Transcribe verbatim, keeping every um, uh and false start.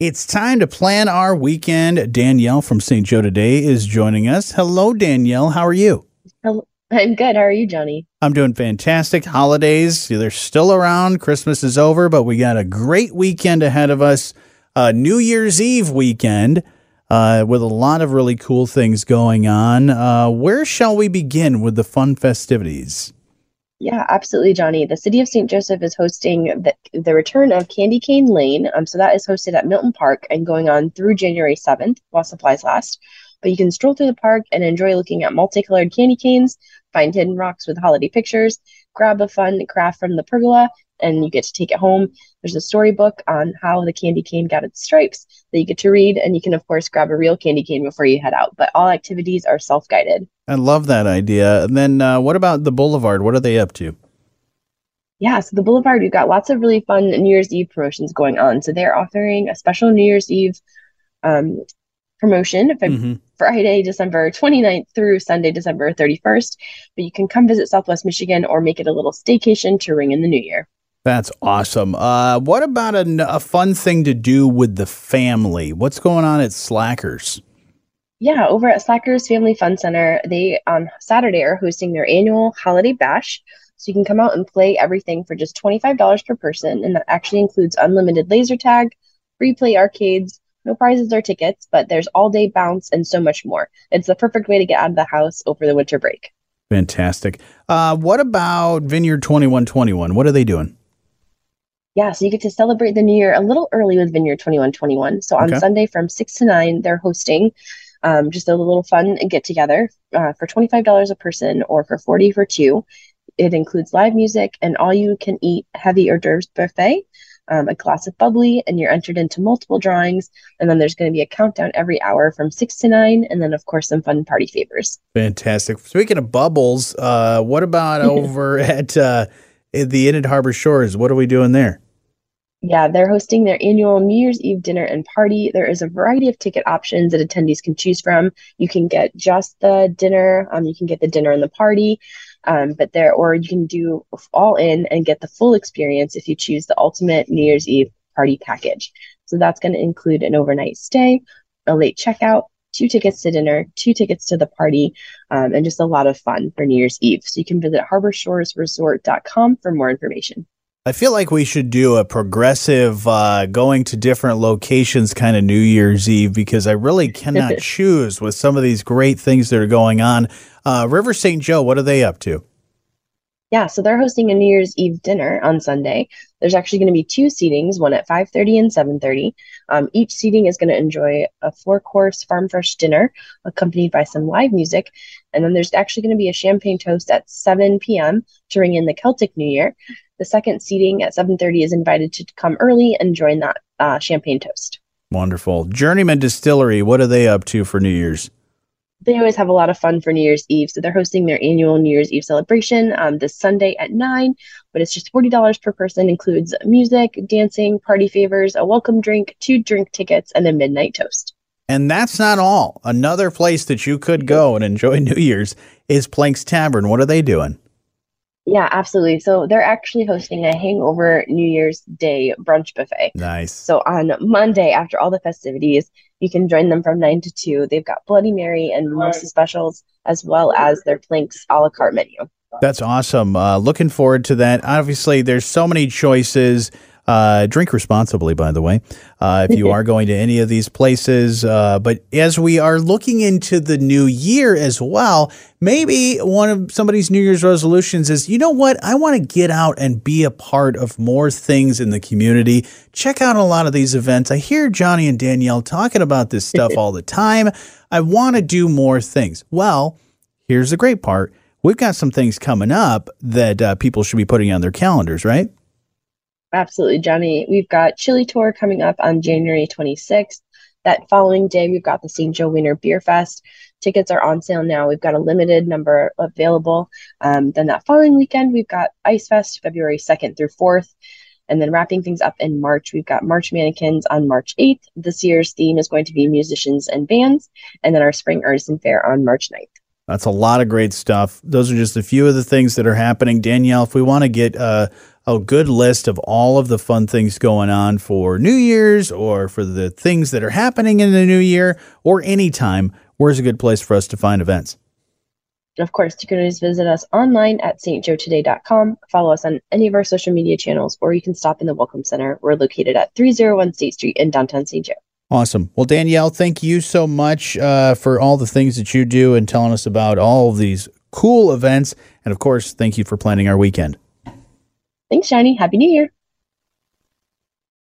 It's time to plan our weekend. Danielle from Saint Joe Today is joining us. Hello, Danielle. How are you? I'm good. How are you, Johnny? I'm doing fantastic. Holidays, they're still around. Christmas is over, but we got a great weekend ahead of us. Uh, New Year's Eve weekend uh, with a lot of really cool things going on. Uh, where shall we begin with the fun festivities? Yeah, absolutely, Johnny. The city of Saint Joseph is hosting the, the return of Candy Cane Lane. Um, so that is hosted at Milton Park and going on through January seventh while supplies last. But you can stroll through the park and enjoy looking at multicolored candy canes, find hidden rocks with holiday pictures, grab a fun craft from the pergola, and you get to take it home. There's a storybook on how the candy cane got its stripes that you get to read. And you can, of course, grab a real candy cane before you head out. But all activities are self-guided. I love that idea. And then uh, what about the Boulevard? What are they up to? Yeah, so the Boulevard, we've got lots of really fun New Year's Eve promotions going on. So they're offering a special New Year's Eve um, promotion from mm-hmm. Friday, December twenty-ninth through Sunday, December thirty-first. But you can come visit Southwest Michigan or make it a little staycation to ring in the new year. That's awesome. Uh, what about a, a fun thing to do with the family? What's going on at Slackers? Yeah, over at Slackers Family Fun Center, they on Saturday are hosting their annual holiday bash. So you can come out and play everything for just twenty-five dollars per person. And that actually includes unlimited laser tag, free play arcades, no prizes or tickets, but there's all day bounce and so much more. It's the perfect way to get out of the house over the winter break. Fantastic. Uh, what about Vineyard twenty-one twenty-one? What are they doing? Yeah, so you get to celebrate the new year a little early with Vineyard twenty-one twenty-one. So on okay. Sunday from six to nine, they're hosting um, just a little fun get-together uh, for twenty-five dollars a person or for forty dollars for two. It includes live music and all-you-can-eat heavy hors d'oeuvres buffet, um, a glass of bubbly, and you're entered into multiple drawings. And then there's going to be a countdown every hour from six to nine, and then, of course, some fun party favors. Fantastic. Speaking of bubbles, uh, what about over at... Uh, The Inn at Harbor Shores, what are we doing there? Yeah, they're hosting their annual New Year's Eve dinner and party. There is a variety of ticket options that attendees can choose from. You can get just the dinner, um, you can get the dinner and the party, um, but there, or you can do all in and get the full experience if you choose the ultimate New Year's Eve party package. So that's going to include an overnight stay, a late checkout, two tickets to dinner, two tickets to the party, um, and just a lot of fun for New Year's Eve. So you can visit harbor shores resort dot com for more information. I feel like we should do a progressive uh, going to different locations kind of New Year's Eve because I really cannot choose with some of these great things that are going on. Uh, River Saint Joe, what are they up to? Yeah, so they're hosting a New Year's Eve dinner on Sunday. There's actually going to be two seatings, one at five thirty and seven thirty. Um, each seating is going to enjoy a four-course farm fresh dinner accompanied by some live music. And then there's actually going to be a champagne toast at seven p.m. to ring in the Celtic New Year. The second seating at seven thirty is invited to come early and join that uh, champagne toast. Wonderful. Journeyman Distillery, what are they up to for New Year's? They always have a lot of fun for New Year's Eve. So they're hosting their annual New Year's Eve celebration um, this Sunday at nine, but it's just forty dollars per person, includes music, dancing, party favors, a welcome drink, two drink tickets, and a midnight toast. And that's not all. Another place that you could go and enjoy New Year's is Plank's Tavern. What are they doing? Yeah, absolutely. So they're actually hosting a hangover New Year's Day brunch buffet. Nice. So on Monday, after all the festivities, you can join them from nine to two. They've got Bloody Mary and mimosa specials, as well as their Plank's a la carte menu. That's awesome. Uh, looking forward to that. Obviously, there's so many choices. Uh, drink responsibly, by the way, uh, if you are going to any of these places. Uh, but as we are looking into the new year as well, maybe one of somebody's New Year's resolutions is, you know what? I want to get out and be a part of more things in the community. Check out a lot of these events. I hear Johnny and Danielle talking about this stuff all the time. I want to do more things. Well, here's the great part. We've got some things coming up that uh, people should be putting on their calendars, right? Absolutely, Johnny. We've got Chili Tour coming up on January twenty-sixth. That following day, we've got the Saint Joe Wiener Beer Fest. Tickets are on sale now. We've got a limited number available. Um, then that following weekend, we've got Ice Fest, February second through fourth. And then wrapping things up in March, we've got March Mannequins on March eighth. This year's theme is going to be musicians and bands. And then our Spring Artisan Fair on March ninth. That's a lot of great stuff. Those are just a few of the things that are happening. Danielle, if we want to get... Uh, a good list of all of the fun things going on for New Year's or for the things that are happening in the new year or anytime. Where's a good place for us to find events? Of course, you can always visit us online at st joe today dot com, follow us on any of our social media channels, or you can stop in the Welcome Center. We're located at three oh one State Street in downtown Saint Joe. Awesome. Well, Danielle, thank you so much uh, for all the things that you do and telling us about all of these cool events. And of course, thank you for planning our weekend. Thanks, Shiny. Happy New Year.